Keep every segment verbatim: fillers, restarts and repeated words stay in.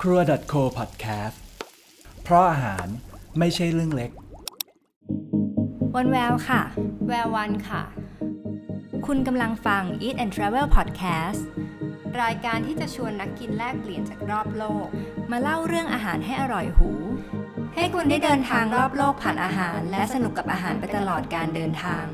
ครัว ดอท โค Podcast เพราะอาหารไม่ใช่เรื่องเล็กวันแววค่ะแวววันค่ะคุณกำลังฟัง Eat and Travel Podcast รายการที่จะชวนนักกินแลกเปลี่ยนจากรอบโลกมาเล่าเรื่องอาหารให้อร่อยหูให้คุณได้เดินทางรอบโลกผ่านอาหารและสนุกกับอาหารไปตลอดการเดินทาง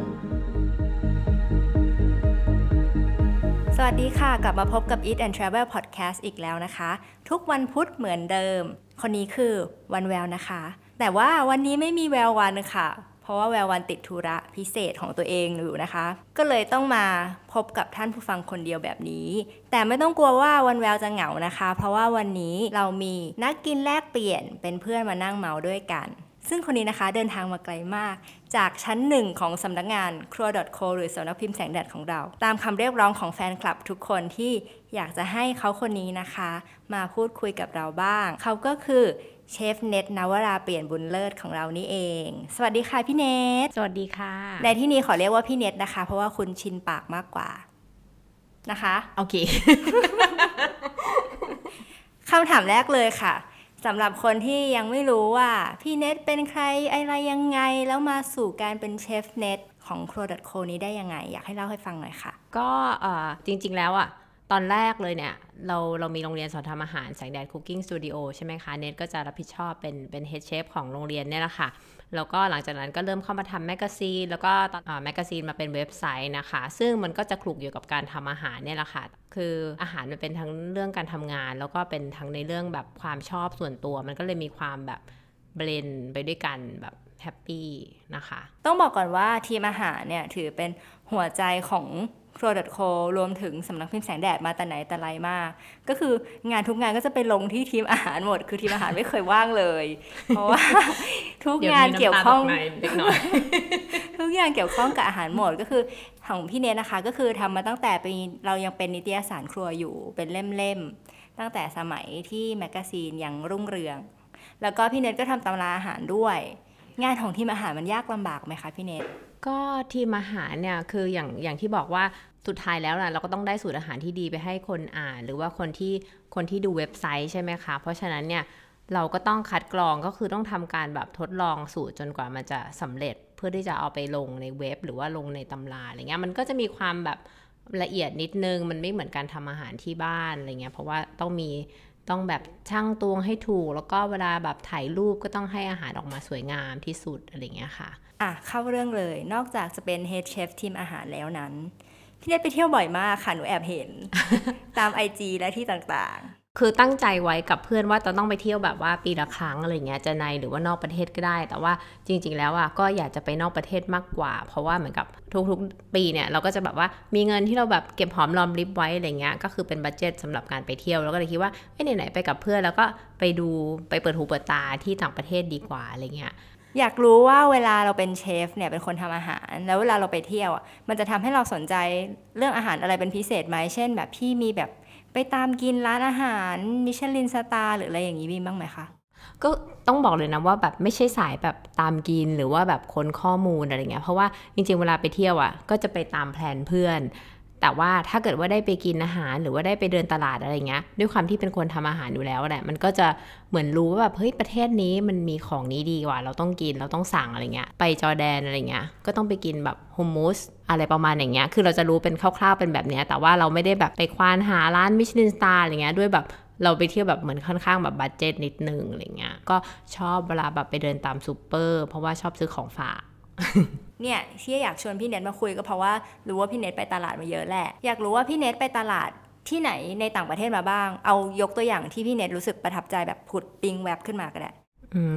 สวัสดีค่ะกลับมาพบกับ Eat and Travel Podcast อีกแล้วนะคะทุกวันพุธเหมือนเดิมคนนี้คือวันแววนะคะแต่ว่าวันนี้ไม่มีแวววันค่ะเพราะว่าแวววันติดธุระพิเศษของตัวเองอยู่นะคะก็เลยต้องมาพบกับท่านผู้ฟังคนเดียวแบบนี้แต่ไม่ต้องกลัวว่าวันแววจะเหงานะคะเพราะว่าวันนี้เรามีนักกินแลกเปลี่ยนเป็นเพื่อนมานั่งเมาด้วยกันซึ่งคนนี้นะคะเดินทางมาไกลมากจากชั้นหนึ่งของสำนักงาน ครัว ดอท โค หรือสำนักพิมพ์แสงแดดของเราตามคำเรียกร้องของแฟนคลับทุกคนที่อยากจะให้เขาคนนี้นะคะมาพูดคุยกับเราบ้างเขาก็คือเชฟเนต นวราเปลี่ยนบุญเลิศของเรานี่เองสวัสดีค่ะพี่เนตสวัสดีค่ะในที่นี้ขอเรียกว่าพี่เนตนะคะเพราะว่าคุณชินปากมากกว่านะคะโอเค คำถามแรกเลยค่ะสำหรับคนที่ยังไม่รู้ว่าพี่เนตเป็นใครอะไรยังไงแล้วมาสู่การเป็นเชฟเนตของครัว ดอท โค นี้ได้ยังไงอยากให้เล่าให้ฟังหน่อยค่ะก็จริงๆแล้วอ่ะตอนแรกเลยเนี่ยเราเรามีโรงเรียนสอนทำอาหารแสงแดด Cooking Studio ใช่ไหมคะเนตก็จะรับผิดชอบเป็นเป็น Head Chef ของโรงเรียนเนี่ยแหละค่ะแล้วก็หลังจากนั้นก็เริ่มเข้ามาทำแมกกาซีนแล้วก็ตอนแมกกาซีนมาเป็นเว็บไซต์นะคะซึ่งมันก็จะคลุกอยู่กับการทำอาหารเนี่ยแหละค่ะคืออาหารมันเป็นทั้งเรื่องการทำงานแล้วก็เป็นทั้งในเรื่องแบบความชอบส่วนตัวมันก็เลยมีความแบบเบลนไปด้วยกันแบบแฮปปี้นะคะต้องบอกก่อนว่าทีมอาหารเนี่ยถือเป็นหัวใจของครัว ดอท โค รวมถึงสำนักพิมพ์แสงแดดมาแต่ไหนแต่ไรมากก็คืองานทุกงานก็จะไปลงที่ทีมอาหารหมดคือทีมอาหารไม่เคยว่างเลยเพราะว่าทุกงานเกี่ยวข้องทุกอย่างเกี่ยวข้องกับอาหารหมดก็คือของพี่เนตนะคะก็คือทำมาตั้งแต่ปีเรายังเป็นนิตยสารครัวอยู่เป็นเล่มๆตั้งแต่สมัยที่แมกกาซีนยังรุ่งเรืองแล้วก็พี่เนตก็ทำตำราอาหารด้วยงานของทีมอาหารมันยากลำบากไหมคะพี่เนตก็ทีมอาหารเนี่ยคืออย่างอย่างที่บอกว่าสุดท้ายแล้วนะเราก็ต้องได้สูตรอาหารที่ดีไปให้คนอ่านหรือว่าคนที่คนที่ดูเว็บไซต์ใช่ไหมคะเพราะฉะนั้นเนี่ยเราก็ต้องคัดกรองก็คือต้องทำการแบบทดลองสูตรจนกว่ามันจะสำเร็จเพื่อที่จะเอาไปลงในเว็บหรือว่าลงในตำราอะไรเงี้ยมันก็จะมีความแบบละเอียดนิดนึงมันไม่เหมือนการทำอาหารที่บ้านอะไรเงี้ยเพราะว่าต้องมีต้องแบบชั่งตวงให้ถูกแล้วก็เวลาแบบถ่ายรูปก็ต้องให้อาหารออกมาสวยงามที่สุดอะไรเงี้ยค่ะอ่ะเข้าเรื่องเลยนอกจากจะเป็น Head Chef ทีมอาหารแล้วนั้นพี่เนตไปเที่ยวบ่อยมากค่ะหนูแอบเห็น ตาม ไอ จี และที่ต่างๆคือตั้งใจไว้กับเพื่อนว่าจะต้องไปเที่ยวแบบว่าปีละครั้งอะไรเงี้ยจะในหรือว่านอกประเทศก็ได้แต่ว่าจริงๆแล้วอ่ะก็อยากจะไปนอกประเทศมากกว่าเพราะว่าเหมือนกับทุกๆปีเนี่ยเราก็จะแบบว่ามีเงินที่เราแบบเก็บหอมรอมริบไว้อะไรเงี้ยก็คือเป็นบัดเจ็ตสำหรับการไปเที่ยวแล้วก็เลยคิดว่าเอ้ยไหนๆไปกับเพื่อนแล้วก็ไปดูไปเปิดหูเปิดตาที่ต่างประเทศดีกว่าอะไรเงี้ยอยากรู้ว่าเวลาเราเป็นเชฟเนี่ยเป็นคนทำอาหารแล้วเวลาเราไปเที่ยวอ่ะมันจะทำให้เราสนใจเรื่องอาหารอะไรเป็นพิเศษไหมเช่นแบบพี่มีแบบไปตามกินร้านอาหารมิชลินสตาร์หรืออะไรอย่างนี้มีบ้างไหมคะก็ต้องบอกเลยนะว่าแบบไม่ใช่สายแบบตามกินหรือว่าแบบค้นข้อมูลอะไรเงี้ยเพราะว่าจริงๆเวลาไปเที่ยวอ่ะก็จะไปตามแพลนเพื่อนแต่ว่าถ้าเกิดว่าได้ไปกินอาหารหรือว่าได้ไปเดินตลาดอะไรเงี้ยด้วยความที่เป็นคนทำอาหารอยู่แล้วแหละมันก็จะเหมือนรู้ว่าแบบเฮ้ยประเทศนี้มันมีของนี้ดีกว่าเราต้องกินเราต้องสั่งอะไรเงี้ยไปจอร์แดนอะไรเงี้ยก็ต้องไปกินแบบฮุมมุสอะไรประมาณอย่างเงี้ยคือเราจะรู้เป็นคร่าวๆเป็นแบบเนี้ยแต่ว่าเราไม่ได้แบบไปควานหาร้านมิชลินสตาร์อะไรเงี้ยด้วยแบบเราไปเที่ยวแบบเหมือนค่อนข้างแบบบัดเจ็ตนิดนึงอะไรเงี้ยก็ชอบเวลาแบบไปเดินตามซูเปอร์เพราะว่าชอบซื้อของฝากเนี่ยที่อยากชวนพี่เนตมาคุยก็เพราะว่ารู้ว่าพี่เนตไปตลาดมาเยอะแหละอยากรู้ว่าพี่เนตไปตลาดที่ไหนในต่างประเทศมาบ้างเอายกตัวอย่างที่พี่เนตรู้สึกประทับใจแบบผุดปิงแวบขึ้นมาก็ได้อืม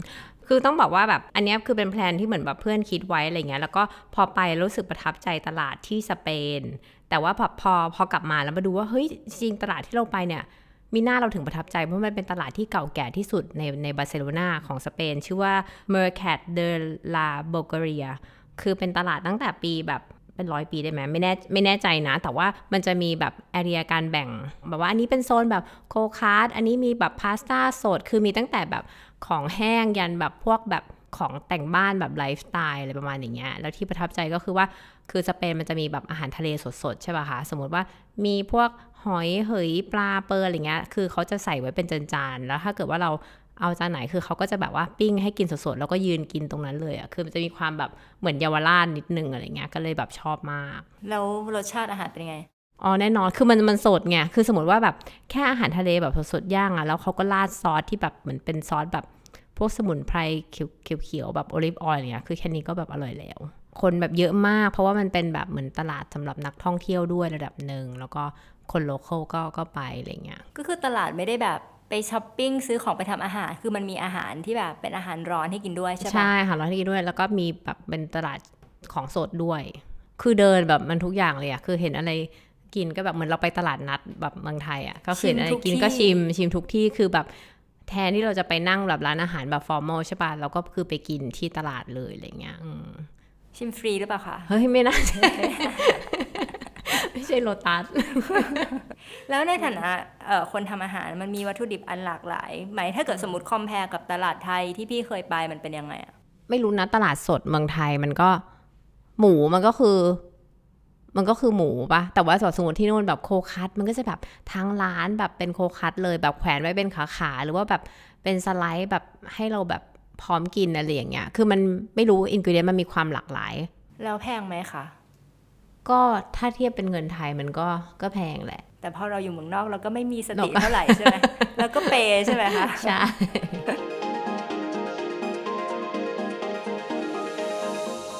คือต้องบอกว่าแบบอันนี้คือเป็นแพลนที่เหมือนแบบเพื่อนคิดไว้อะไรเงี้ยแล้วก็พอไปรู้สึกประทับใจตลาดที่สเปนแต่ว่าพอพอพอกลับมาแล้วมาดูว่าเฮ้ยจริงตลาดที่เราไปเนี่ยมีหน้าเราถึงประทับใจเพราะมันเป็นตลาดที่เก่าแก่ที่สุดในในบาร์เซโลนาของสเปนชื่อว่า Mercat de la Boqueriaคือเป็นตลาดตั้งแต่ปีแบบเป็นร้อยปีได้ไหมไม่แน่ไม่แน่ใจนะแต่ว่ามันจะมีแบบแอเรียการแบ่งแบบว่าอันนี้เป็นโซนแบบโคคาร์ดอันนี้มีแบบพาสต้าสดคือมีตั้งแต่แบบของแห้งยันแบบพวกแบบของแต่งบ้านแบบไลฟ์สไตล์อะไรประมาณอย่างเงี้ยแล้วที่ประทับใจก็คือว่า คือสเปนมันจะมีแบบอาหารทะเลสดๆใช่ป่ะคะสมมติว่ามีพวกหอยเหยปลาเปอร์อะไรเงี้ยคือเขาจะใส่ไว้เป็นจานๆแล้วถ้าเกิดว่าเราเอาจานไหนคือเขาก็จะแบบว่าปิ้งให้กินสดๆแล้วก็ยืนกินตรงนั้นเลยอ่ะคือมันจะมีความแบบเหมือนเยาวราชนิดนึงอะไรเงี้ยก็เลยแบบชอบมากแล้วรสชาติอาหารเป็นไงอ๋อแน่นอนคือมันมันสดไงคือสมมติว่าแบบแค่อาหารทะเลแบบสดๆย่างอ่ะแล้วเขาก็ราดซอสที่แบบเหมือนเป็นซอสแบบพวกสมุนไพรเขียวๆแบบโอลิฟออยล์อะไรเงี้ยคือแค่นี้ก็แบบอร่อยแล้วคนแบบเยอะมากเพราะว่ามันเป็นแบบเหมือนตลาดสำหรับนักท่องเที่ยวด้วยระดับนึงแล้วก็คนโลคอลก็ก็ไปอะไรเงี้ยก็คือตลาดไม่ได้แบบไปช้อปปิ้งซื้อของไปทำอาหารคือมันมีอาหารที่แบบเป็นอาหารร้อนให้กินด้วยใช่ไหมใช่อาหารร้อนให้กินด้วยแล้วก็มีแบบเป็นตลาดของสดด้วยคือเดินแบบมันทุกอย่างเลยอะคือเห็นอะไรกินก็แบบเหมือนเราไปตลาดนัดแบบเมืองไทยอะก็เห็นอะไรกินก็ชิมชิมทุกที่คือแบบแทนที่เราจะไปนั่งแบบร้านอาหารแบบฟอร์มอลใช่ป่ะเราก็คือไปกินที่ตลาดเลยอะไรเงี้ยชิมฟรีหรือเปล่าคะเฮ้ยไม่น่าใช่ไม่ใช่โลตัสแล้วในฐานะคนทำอาหารมันมีวัตถุดิบอันหลากหลายไหมถ้าเกิดสมมติคอมแพร์กับตลาดไทยที่พี่เคยไปมันเป็นยังไงอะไม่รู้นะตลาดสดเมืองไทยมันก็หมูมันก็คือมันก็คือหมูป่ะแต่ว่าสมมติที่นู่นแบบโคคัสมันก็จะแบบทางร้านแบบเป็นโคคัสเลยแบบแขวนไว้เป็นขาขาหรือว่าแบบเป็นสไลด์แบบให้เราแบบพร้อมกินอะไรอย่างเงี้ยคือมันไม่รู้อินกรีเดียนต์มันมีความหลากหลายแล้วแพงไหมคะก็ถ้าเทียบเป็นเงินไทยมันก็ก็แพงแหละแต่พอเราอยู่เมืองนอกเราก็ไม่มีสติเท่าไหร่ใช่ไหมแล้วก็เปย์ใช่ไหมคะใช่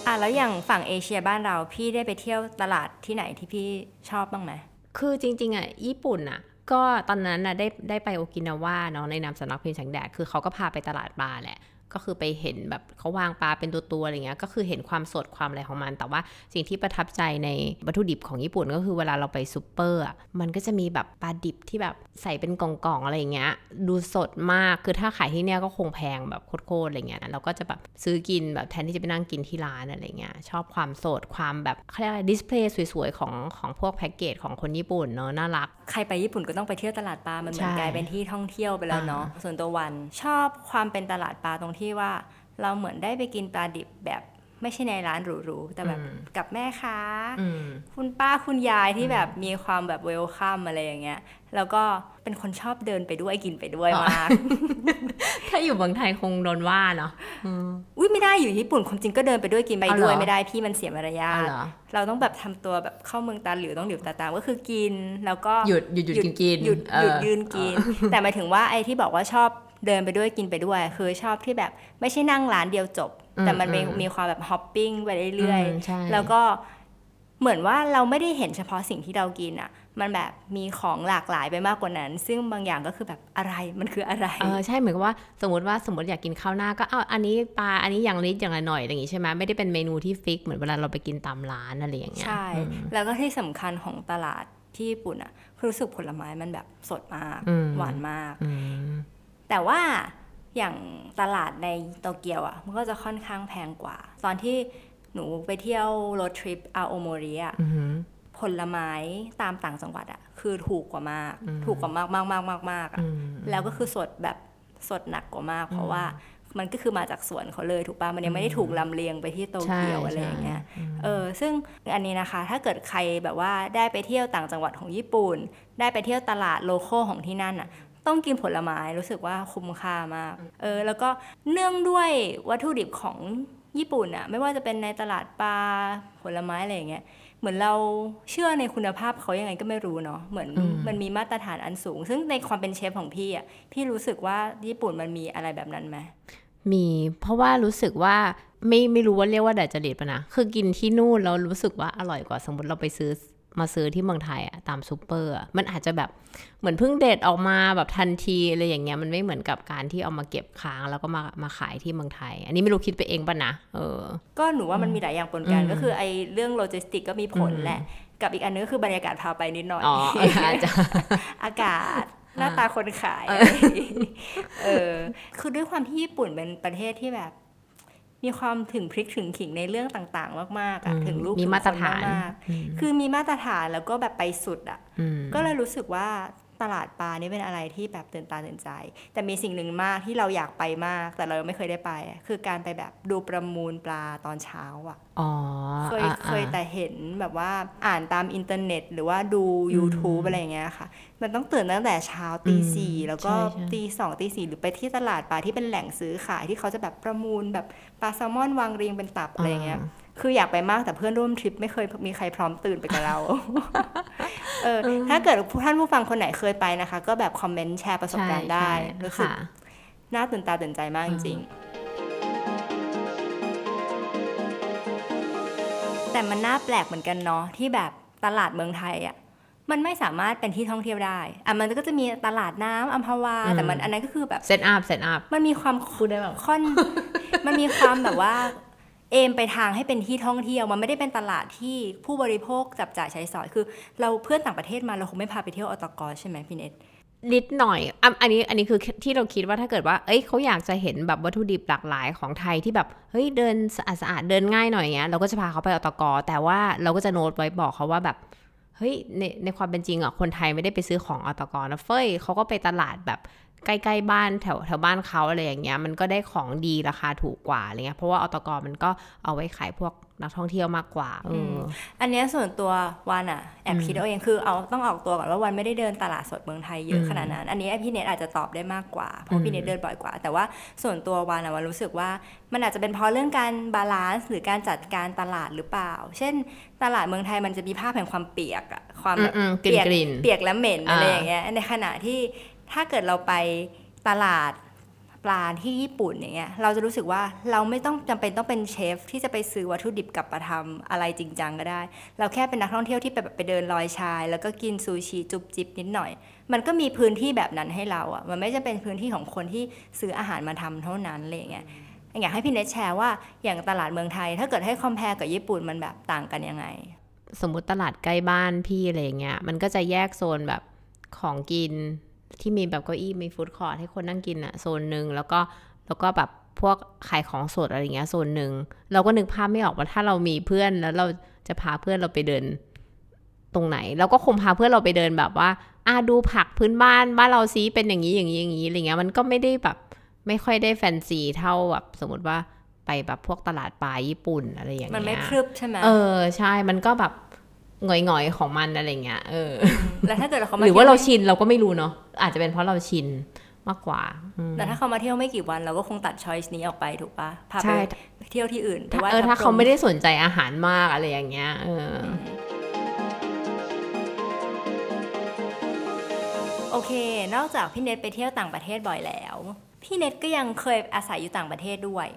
อ่ะแล้วอย่างฝั่งเอเชียบ้านเราพี่ได้ไปเที่ยวตลาดที่ไหนที่พี่ชอบบ้างไหมคือจริงๆอ่ะญี่ปุ่นอ่ะก็ตอนนั้นน่ะได้ได้ไปโอกินาวาเนาะในนามสำนักพิมพ์แสงแดดคือเขาก็พาไปตลาดปลาแหละก็คือไปเห็นแบบเขาวางปลาเป็นตัวๆอะไรเงี้ยก็คือเห็นความสดความอะไรของมันแต่ว่าสิ่งที่ประทับใจในวัตถุดิบของญี่ปุ่นก็คือเวลาเราไปซูเปอร์อ่ะมันก็จะมีแบบปลาดิบที่แบบใส่เป็นกล่องๆอะไรเงี้ยดูสดมากคือถ้าขายที่เนี้ยก็คงแพงแบบโคตรๆอะไรเงี้ยเราก็จะแบบซื้อกินแบบแทนที่จะไปนั่งกินที่ร้านอะไรเงี้ยชอบความสดความแบบเขาเรียกอะไรดิสเพลย์สวยๆของของพวกแพ็กเกจของคนญี่ปุ่นเนาะน่ารักใครไปญี่ปุ่นก็ต้องไปเที่ยวตลาดปลามันเหมือนกลายเป็นที่ท่องเที่ยวไปแล้วเนาะส่วนตัววันชอบความเป็นตลาดปลาตรงที่ว่าเราเหมือนได้ไปกินปลาดิบแบบไม่ใช่ในร้านหรูๆแต่แบบกับแม่ค้าคุณป้าคุณยายที่แบบมีความแบบเวลคัมอะไรอย่างเงี้ยแล้วก็เป็นคนชอบเดินไปด้วยกินไปด้วยมาก ถ้าอยู่เมืองไทยคงโดนว่าเนาะอุ้ยไม่ได้อยู่ญี่ปุ่นความจริงก็เดินไปด้วยกินไปด้วยไม่ได้พี่มันเสียมารยาทเราต้องแบบทำตัวแบบเข้าเมืองตาหลิวต้องหลิวตาตามก็คือกินแล้วก็หยุดหยุดหยุดกินกินหยุดหยุดยืนกินแต่หมายถึงว่าไอ้ที่บอกว่าชอบเดินไปด้วยกินไปด้วยคือชอบที่แบบไม่ใช่นั่งร้านเดียวจบแต่มันมีความแบบฮอปปิ้งไปเรื่อยๆแล้วก็เหมือนว่าเราไม่ได้เห็นเฉพาะสิ่งที่เรากินอ่ะมันแบบมีของหลากหลายไปมากกว่านั้นซึ่งบางอย่างก็คือแบบอะไรมันคืออะไรเออใช่เหมือนกับว่าสมมติว่าสมมติอยากกินข้าวหน้าก็เอาอันนี้ปลาอันนี้อย่างนิดอย่างหน่อยอย่างงี้ใช่ไหมไม่ได้เป็นเมนูที่ฟิกเหมือนเวลาเราไปกินตามร้านอะไรอย่างเงี้ยใช่แล้วก็ที่สำคัญของตลาดที่ญี่ปุ่นอ่ะคือรู้สึกผลไม้มันแบบสดมากหวานมากแต่ว่าอย่างตลาดในโตเกียวอ่ะมันก็จะค่อนข้างแพงกว่าตอนที่หนูไปเที่ยวโรดทริปอาโอโมริอ่ะผลไม้ตามต่างจังหวัดอ่ะคือถูกกว่ามากถูกกว่ามากมากมากมากมากอ่ะแล้วก็คือสดแบบสดหนักกว่ามากเพราะว่ามันก็คือมาจากสวนเขาเลยถูกป่ะมันยังไม่ได้ถูกลำเลียงไปที่โตเกียวอะไรอย่างเงี้ยเออซึ่งอันนี้นะคะถ้าเกิดใครแบบว่าได้ไปเที่ยวต่างจังหวัดของญี่ปุ่นได้ไปเที่ยวตลาดโลคอลของที่นั่นอ่ะต้องกินผลไม้รู้สึกว่าคุ้มค่ามากเออแล้วก็เนื่องด้วยวัตถุดิบของญี่ปุ่นอะไม่ว่าจะเป็นในตลาดปลาผลไม้อะไรอย่างเงี้ยเหมือนเราเชื่อในคุณภาพเขายังไงก็ไม่รู้เนาะเหมือนมันมีมาตรฐานอันสูงซึ่งในความเป็นเชฟของพี่อะพี่รู้สึกว่าญี่ปุ่นมันมีอะไรแบบนั้นไหมมีเพราะว่ารู้สึกว่าไม่ไม่รู้ว่าเรียกว่าดัดจริตป่ะนะคือกินที่นู่นแล้วรู้สึกว่าอร่อยกว่าสมมติเราไปซื้อมาซื้อที่เมืองไทยอะตามซูเปอร์มันอาจจะแบบเหมือนเพิ่งเด็ดออกมาแบบทันทีอะไรอย่างเงี้ยมันไม่เหมือนกับการที่เอามาเก็บค้างแล้วก็มามาขายที่เมืองไทยอันนี้ไม่รู้คิดไปเองป่ะนะเออก็หนูว่ามันมีหลายอย่างปนกันก็คือไอ้เรื่องโลจิสติกก็มีผลแหละกับอีกอันนึงคือบรรยากาศพาไปนิดหน่อยอ๋ออาจารย์อากาศหน้าตาคนขายเออคือด้วยความที่ญี่ปุ่นเป็นประเทศที่แบบมีความถึงพริกถึงขิงในเรื่องต่างๆมากๆถึงลูกถึงคนมากๆคือมีมาตรฐานแล้วก็แบบไปสุดอ่ะก็เลยรู้สึกว่า ตลาดปลานี่เป็นอะไรที่แบบตื่นตาตื่นใจแต่มีสิ่งหนึ่งมากที่เราอยากไปมากแต่เราไม่เคยได้ไปคือการไปแบบดูประมูลปลาตอนเช้าอ่ะเคยเคยแต่เห็นแบบว่าอ่านตามอินเทอร์เน็ตหรือว่าดู YouTube อะไรอย่างเงี้ยค่ะมันต้องตื่นตั้งแต่เช้าตีสี่แล้วก็ตีสองตีสี่หรือไปที่ตลาดปลาที่เป็นแหล่งซื้อขายที่เขาจะแบบประมูลแบบปลาแซลมอนวางเรียงเป็นตับอะไรอย่างเงี้ยคืออยากไปมากแต่เพื่อนร่วมทริปไม่เคยมีใครพร้อมตื่นไปกับเรา เออถ้าเกิดท่านผู้ฟังคนไหนเคยไปนะคะก็แบบคอมเมนต์แชร์ประสบการณ์ได้รู้สึกน่าตื่นตาตื่นใจมากจริงๆแต่มันน่าแปลกเหมือนกันเนาะที่แบบตลาดเมืองไทยอ่ะมันไม่สามารถเป็นที่ท่องเที่ยวได้อ่ะมันก็จะมีตลาดน้ำอัมพวาแต่มันอันนั้นก็คือแบบเซตอัพเซตอัพมันมีความคุณได้แบบค่อนมันมีความแบบว่าเอมไปทางให้เป็นที่ท่องเที่ยวมันไม่ได้เป็นตลาดที่ผู้บริโภคจับจ่ายใช้สอยคือเราเพื่อนต่างประเทศมาเราคงไม่พาไปเที่ยวอตก.ใช่ไหมพี่เนตนิดหน่อยอันนี้อันนี้คือที่เราคิดว่าถ้าเกิดว่าเอ้ยเขาอยากจะเห็นแบบวัตถุดิบหลากหลายของไทยที่แบบเฮ้ยเดินสะอาดสะอาดเดินง่ายหน่อยเงี้ยเราก็จะพาเขาไปอตก.แต่ว่าเราก็จะโน้ตไว้บอกเขาว่าแบบเฮ้ยในในความเป็นจริงอ่ะคนไทยไม่ได้ไปซื้อของอตก.นะเฟ้ยเขาก็ไปตลาดแบบใกล้ๆบ้านแถวแถวบ้านเขาอะไรอย่างเงี้ยมันก็ได้ของดีราคาถูกกว่าอะไรเงี้ยเพราะว่าอตก.มันก็เอาไว้ขายพวกนักท่องเที่ยวมากกว่าอืมอันเนี้ยส่วนตัววันอ่ะแอบคิดเอาเองคือเอาต้องออกตัวก่อนว่าวันไม่ได้เดินตลาดสดเมืองไทยเยอะขนาดนั้นอันนี้พี่เนตอาจจะตอบได้มากกว่าเพราะพี่เนตเดินบ่อยกว่าแต่ว่าส่วนตัววันอ่ะวันรู้สึกว่ามันอาจจะเป็นเพราะเรื่องการบาลานซ์หรือการจัดการตลาดหรือเปล่าเช่นตลาดเมืองไทยมันจะมีภาพแห่งความเปียกอ่ะความแบบเปียกเปียกและเหม็นอะไรอย่างเงี้ยในขณะที่ถ้าเกิดเราไปตลาดปลาที่ญี่ปุ่นอย่างเงี้ยเราจะรู้สึกว่าเราไม่ต้องจำเป็นต้องเป็นเชฟที่จะไปซื้อวัตถุดิบกลับมาทำอะไรจริงจังก็ได้เราแค่เป็นนักท่องเที่ยวที่ไปแบบไปเดินลอยชายแล้วก็กินซูชิจุบจิบนิดหน่อยมันก็มีพื้นที่แบบนั้นให้เราอ่ะมันไม่จะเป็นพื้นที่ของคนที่ซื้ออาหารมาทำเท่านั้นอะไรเงี้ยอยากให้พี่เนทแชร์ว่าอย่างตลาดเมืองไทยถ้าเกิดให้คอมเพลกับญี่ปุ่นมันแบบต่างกันยังไงสมมติตลาดใกล้บ้านพี่อะไรเงี้ยมันก็จะแยกโซนแบบของกินที่มีแบบเก้าอี้มีฟู้ดคอร์ทให้คนนั่งกินอะโซนหนึ่งแล้วก็แล้วก็แบบพวกขายของสดอะไรอย่างเงี้ยโซนหนึ่งเราก็นึกภาพไม่ออกว่าถ้าเรามีเพื่อนแล้วเราจะพาเพื่อนเราไปเดินตรงไหนเราก็คงพาเพื่อนเราไปเดินแบบว่าอ่ะดูผักพื้นบ้านบ้านเราซีเป็นอย่างนี้อย่างนี้อย่างนี้อะไรเงี้ยมันก็ไม่ได้แบบไม่ค่อยได้แฟนซีเท่าแบบสมมติว่าไปแบบพวกตลาดปลาญี่ปุ่นอะไรอย่างเงี้ยมันไม่ครึบใช่ไหมเออใช่มันก็แบบหงอยๆของมันอะไรเงี้ยเออแล้วถ้าเกิดเราเขามาหรือว่าเราชินเราก็ไม่รู้เนาะอาจจะเป็นเพราะเราชินมากกว่าแต่ถ้าเขามาเที่ยวไม่กี่วันเราก็คงตัด choice นี้ออกไปถูกปะพาไปเที่ยวที่อื่นเพราะว่าถ้าเขาไม่ได้สนใจอาหารมากอะไรอย่างเงี้ยเออโอเคนอกจากพี่เนทไปเที่ยวต่างประเทศบ่อยแล้วพี่เนทก็ยังเคยอาศัยอยู่ต่างประเทศด้วย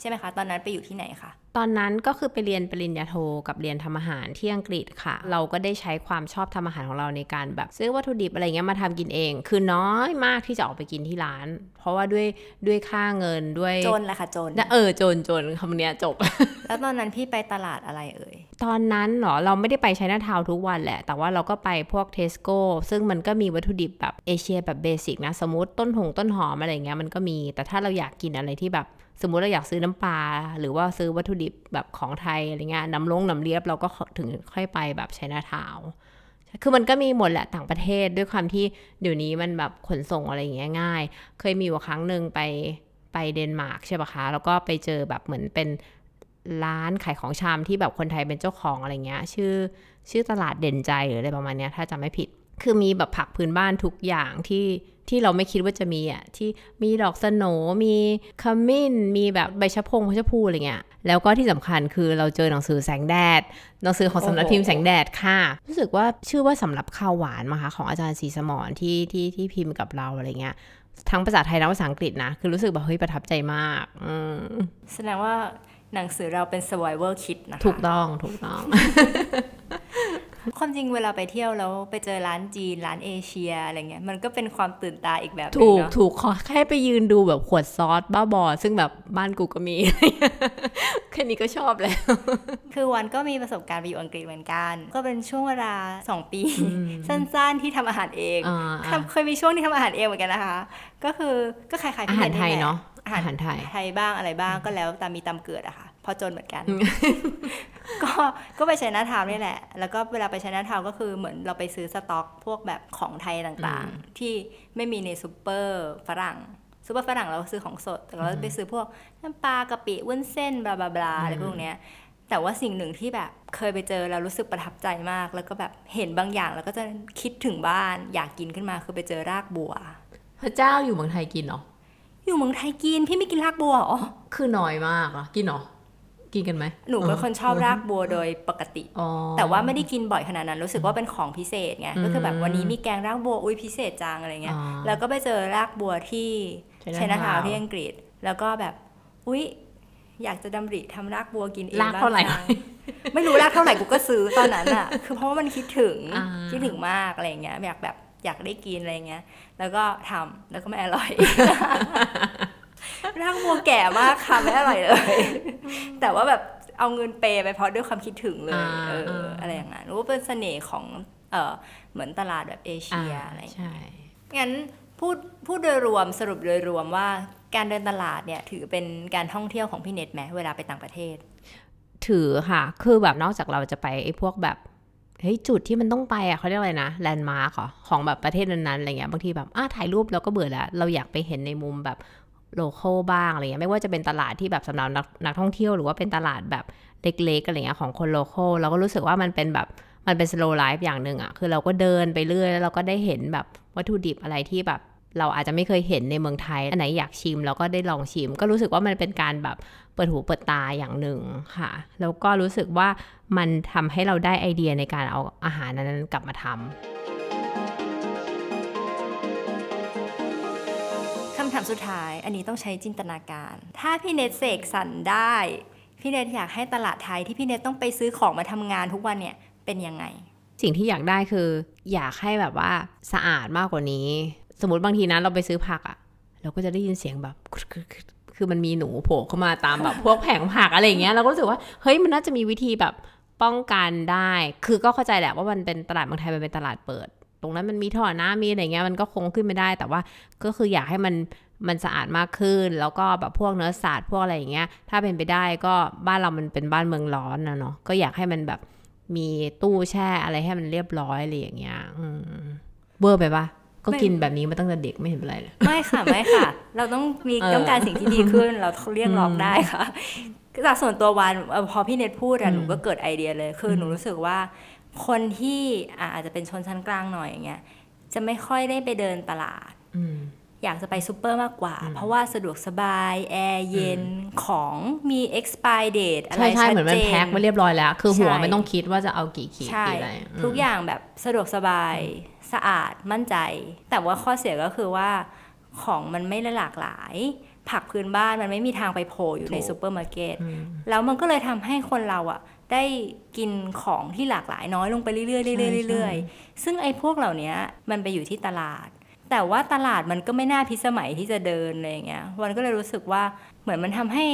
ใช่ไหมคะตอนนั้นไปอยู่ที่ไหนคะตอนนั้นก็คือไปเรียนปริญญาโทกับเรียนทำอาหารที่อังกฤษค่ะเราก็ได้ใช้ความชอบทำอาหารของเราในการแบบซื้อวัตถุดิบอะไรเงี้ยมาทำกินเองคือน้อยมากที่จะออกไปกินที่ร้านเพราะว่าด้วยด้วยค่าเงินด้วยจนแหละค่ะจนเออจนจนคำนี้จบแล้วตอนนั้นพี่ไปตลาดอะไรเอ่ยตอนนั้นเหรอเราไม่ได้ไปใช้หน้าทาวทุกวันแหละแต่ว่าเราก็ไปพวก Tesco ซึ่งมันก็มีวัตถุดิบแบบเอเชียแบบเบสิกนะสมมติต้นหงต้นหอมอะไรเงี้ยมันก็มีแต่ถ้าเราอยากกินอะไรที่แบบสมมุติเราอยากซื้อน้ำปลาหรือว่าซื้อวัตถุดิบแบบของไทยอะไรเงี้ยน้ำลงน้ำเลียบเราก็ถึงค่อยไปแบบไชน่าทาวน์คือมันก็มีหมดแหละต่างประเทศด้วยความที่เดี๋ยวนี้มันแบบขนส่งอะไรอย่างเงี้ยง่ายเคยมีอยู่ครั้งนึงไปไปเดนมาร์กใช่ปะคะแล้วก็ไปเจอแบบเหมือนเป็นร้านขายของชำที่แบบคนไทยเป็นเจ้าของอะไรเงี้ยชื่อชื่อตลาดเด่นใจหรืออะไรประมาณเนี้ยถ้าจำไม่ผิดคือมีแบบผักพื้นบ้านทุกอย่างที่ที่เราไม่คิดว่าจะมีอ่ะที่มีดอกสโหน่มีขมิ้นมีแบบใบชะพงชะพูอะไรเงี้ยแล้วก็ที่สำคัญคือเราเจอหนังสือแสงแดดหนังสือของสำนักพิมพ์แสงแดดค่ะรู้สึกว่าชื่อว่าสำหรับข้าวหวานมั้งคะของอาจารย์ศรีสมรที่ที่ที่พิมพ์กับเราอะไรเงี้ยทั้งภาษาไทยและภาษาอังกฤษนะคือรู้สึกแบบเฮ้ยประทับใจมากอืมแสดงว่าหนังสือเราเป็น survival kit นะคะถูกต้องถูกต้อง ความจริงเวลาไปเที่ยวแล้วไปเจอร้านจีนร้านเอเชียอะไรเงี้ยมันก็เป็นความตื่นตาอีกแบบนึงเนาะถูกถูกขอแค่ไปยืนดูแบบขวดซอสบ้าบอซึ่งแบบบ้านกูก็มี แค่นี้ก็ชอบแล้ว คือวันก็มีประสบการณ์ไปอยู่อังกฤษเหมือนกันก็เป็นช่วงเวลาสองปีสั้นๆที่ทำอาหารเองเคยมีช่วงที่ทำอาหารเองเหมือนกันนะคะก็คือก็คล้ายๆอาหารไทยเนาะอาหารไทยบ้างอะไรบ้างก็แล้วตามมีตามเกิดอะค่ะ พอจนเหมือนกัน ก็ก็ไปใช้หน้าทาวน์นี่แหละแล้วก็เวลาไปใช้หน้าทาวน์ก็คือเหมือนเราไปซื้อสต็อกพวกแบบของไทยต่างๆที่ไม่มีในซูเปอร์ฝรั่งซูเปอร์ฝรั่งเราซื้อของสดแต่เราไปซื้อพวกน้ำปลากะปิวุ้นเส้นบลาบลาอะไรพวกเนี้ยแต่ว่าสิ่งหนึ่งที่แบบเคยไปเจอแล้วรู้สึกประทับใจมากแล้วก็แบบเห็นบางอย่างแล้วก็จะคิดถึงบ้านอยากกินขึ้นมาคือไปเจอรากบัวพระเจ้าอยู่เมืองไทยกินเหรออยู่เมืองไทยกินพี่ไม่กินรากบัวอ๋อคือน้อยมากอ่ะกินเหรอกินกันไหมหนูเป็นคนชอบรากบัวโดยปกติแต่ว่าไม่ได้กินบ่อยขนาดนั้นรู้สึกว่าเป็นของพิเศษไงก็คือแบบวันนี้มีแกงรากบัวอุ้ยพิเศษจังอะไรเงี้ยแล้วก็ไปเจอรากบัวที่ไชน่าทาวน์ที่อังกฤษแล้วก็แบบอุ้ยอยากจะดำริทำรากบัวกินเองบ้างรากเท่าไหร่ไม่รู้รากเท่าไหร่กูก็ซื้อตอนนั้นอ่ะคือเพราะว่ามันคิดถึงคิดถึงมากอะไรเงี้ยอยากแบบอยากได้กินอะไรเงี้ยแล้วก็ทำแล้วก็ไม่อร่อยรากบัวแก่มากค่ะไม่อร่อยเลยแต่ว่าแบบเอาเงินเปไปเพราะด้วยความคิดถึงเลยเอออะไรอย่างเงี้ยรู้ว่าเป็นเสน่ห์ของเออเหมือนตลาดแบบเอเชียอะไรใช่งั้นพูดพูดโดยรวมสรุปโดยรวมว่าการเดินตลาดเนี่ยถือเป็นการท่องเที่ยวของพี่เน็ตไหมเวลาไปต่างประเทศถือค่ะคือแบบนอกจากเราจะไปไอ้พวกแบบเฮ้ยจุดที่มันต้องไปอ่ะเขาเรียกอะไรนะแลนด์มาร์คของแบบประเทศนั้นๆอะไรเงี้ยบางทีแบบอ่ะถ่ายรูปเราก็เบื่อแล้วเราอยากไปเห็นในมุมแบบโลคอลบ้างอะไรเงี้ยไม่ว่าจะเป็นตลาดที่แบบสำหรับนักนักท่องเที่ยวหรือว่าเป็นตลาดแบบเล็กๆอะไรเงี้ยของคนโลคอลเราก็รู้สึกว่ามันเป็นแบบมันเป็นสโลว์ไลฟ์อย่างนึงอ่ะคือเราก็เดินไปเรื่อยแล้วเราก็ได้เห็นแบบวัตถุดิบอะไรที่แบบเราอาจจะไม่เคยเห็นในเมืองไทยอันไหนอยากชิมเราก็ได้ลองชิมก็รู้สึกว่ามันเป็นการแบบเปิดหูเปิดตาอย่างหนึ่งค่ะแล้วก็รู้สึกว่ามันทำให้เราได้ไอเดียในการเอาอาหารนั้นกลับมาทำคำถามสุดท้ายอันนี้ต้องใช้จินตนาการถ้าพี่เนทเสกสรรได้พี่เนทอยากให้ตลาดไทยที่พี่เนทต้องไปซื้อของมาทำงานทุกวันเนี่ยเป็นยังไงสิ่งที่อยากได้คืออยากให้แบบว่าสะอาดมากกว่านี้สมมติบางทีนะเราไปซื้อผักอ่ะเราก็จะได้ยินเสียงแบบคือมันมีหนูโผล่เข้ามาตามแบบพวกแผงผักอะไรอย่างเงี้ยเราก็รู้สึกว่าเฮ้ยมันน่าจะมีวิธีแบบป้องกันได้คือก็เข้าใจแหละว่ามันเป็นตลาดเมืองไทยมันเป็นตลาดเปิดตรงนั้นมันมีท่อน้ำมีอะไรเงี้ยมันก็คงขึ้นไม่ได้แต่ว่าก็คืออยากให้มันมันสะอาดมากขึ้นแล้วก็แบบพวกเนื้อสัตว์พวกอะไรอย่างเงี้ยถ้าเป็นไปได้ก็บ้านเรามันเป็นบ้านเมืองร้อนนะเนาะก็อยากให้มันแบบมีตู้แช่อะไรให้มันเรียบร้อยอะไรอย่างเงี้ยเบอร์ไปปะก็กินแบบนี้มาตั้งแต่เด็กไม่เห็นเป็นไรเลยไม่ค่ะไม่ค่ะเราต้องมีต้องการสิ่งที่ดีขึ้นเราเรียกร้องได้ค่ะจากส่วนตัววันพอพี่เน็ตพูดอะหนูก็เกิดไอเดียเลยคือหนูรู้สึกว่าคนที่อาจจะเป็นชนชั้นกลางหน่อยอย่างเงี้ยจะไม่ค่อยได้ไปเดินตลาดอยากจะไปซูเปอร์มากกว่าเพราะว่าสะดวกสบายแอร์เย็นของมี expire date อะไรชัดเจนใช่เหมือนมันแพ็คไว้เรียบร้อยแล้วคือหัวไม่ต้องคิดว่าจะเอากี่ขีดกี่อะไรทุกอย่างแบบสะดวกสบายสะอาดมั่นใจแต่ว่าข้อเสียก็คือว่าของมันไม่หลากหลายผักพื้นบ้านมันไม่มีทางไปโผล่อยู่ในซูเปอร์มาร์เก็ตแล้วมันก็เลยทำให้คนเราอ่ะได้กินของที่หลากหลายน้อยลงไปเรื่อยๆเรื่อยๆซึ่งไอ้พวกเหล่านี้มันไปอยู่ที่ตลาดแต่ว่าตลาดมันก็ไม่น่าพิสมัยที่จะเดินอะไรอย่างเงี้ยวันก็เลยรู้สึกว่าเหมือนมันทำให้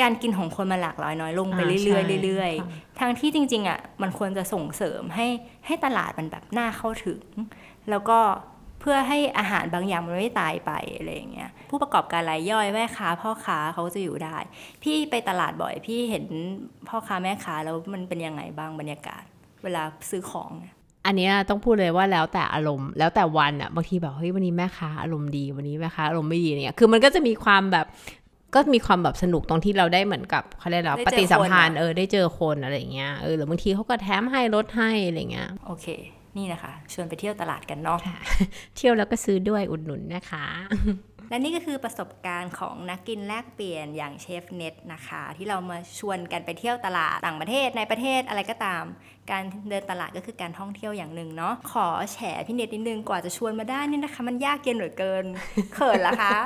การกินของคนมันหลากหลายน้อยลงไปเรื่อยๆเรื่อยๆทั้งที่จริงๆอ่ะมันควรจะส่งเสริมให้ให้ตลาดมันแบบน่าเข้าถึงแล้วก็เพื่อให้อาหารบางอย่างมันไม่ตายไปอะไรอย่างเงี้ยผู้ประกอบการรายย่อยแม่ค้าพ่อค้าเขาจะอยู่ได้พี่ไปตลาดบ่อยพี่เห็นพ่อค้าแม่ค้าแล้วมันเป็นยังไงบ้างบรรยากาศเวลาซื้อของอันนี้ต้องพูดเลยว่าแล้วแต่อารมณ์แล้วแต่วันอ่ะบางทีแบบเฮ้ยวันนี้แม่ค้าอารมณ์ดีวันนี้แม่ค้าอารมณ์ไม่ดีเนี่ยคือมันก็จะมีความแบบก็มีความแบบสนุกตรงที่เราได้เหมือนกับเขาเรียกเราปฏิสัมพันธ์เออได้เจอคนอะไรอย่างเงี้ยเออหรือบางทีเขาก็แถมให้ลดให้อะไรเงี้ยโอเคนี่นะคะชวนไปเที่ยวตลาดกันเนาะเที่ยวแล้วก็ซื้อด้วยอุดหนุนนะคะและนี่ก็คือประสบการณ์ของนักกินแลกเปลี่ยนอย่างเชฟเน็ตนะคะที่เรามาชวนกันไปเที่ยวตลาดต่างประเทศในประเทศอะไรก็ตามการเดินตลาดก็คือการท่องเที่ยวอย่างหนึ่งเนาะขอแฉพี่เน็ตนิดนึงกว่าจะชวนมาได้นี่นะคะมันยากเย็นเหลือเกินเขินละคะ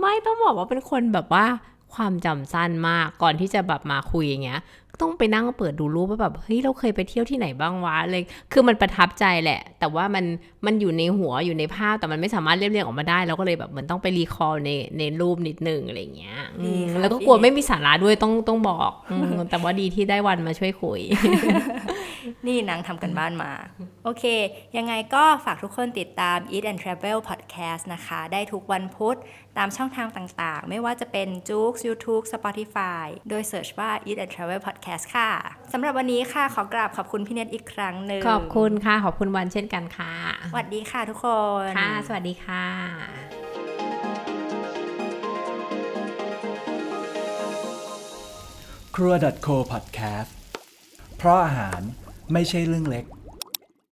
ไม่ต้องบอกว่าเป็นคนแบบว่าความจำสั้นมากก่อนที่จะแบบมาคุยอย่างเงี้ยต้องไปนั่งเปิดดูรูปว่าแบบเฮ้ยเราเคยไปเที่ยวที่ไหนบ้างวะเลยคือมันประทับใจแหละแต่ว่ามันมันอยู่ในหัวอยู่ในภาพแต่มันไม่สามารถเรียบเรียงออกมาได้เราก็เลยแบบเหมือนต้องไปรีคอลในในรูปนิดนึงอะไรอย่างเงี้ยแล้วก็กลัวไม่มีสาระด้วยต้องต้องบอกแต่ว่าดีที่ได้วันมาช่วยคุย นี่นางทำกันบ้านมาโอเคยังไงก็ฝากทุกคนติดตาม Eat and Travel Podcast นะคะได้ทุกวันพุธตามช่องทางต่างๆไม่ว่าจะเป็น Joox YouTube Spotify โดยเสิร์ชว่า Eat and Travel Podcast ค่ะสำหรับวันนี้ค่ะขอกราบขอบคุณพี่เนตอีกครั้งหนึ่งขอบคุณค่ะขอบคุณวันเช่นกันค่ะสวัสดีค่ะทุกคนค่ะสวัสดีค่ะKrua.co Podcast เพราะอาหารไม่ใช่เรื่องเล็ก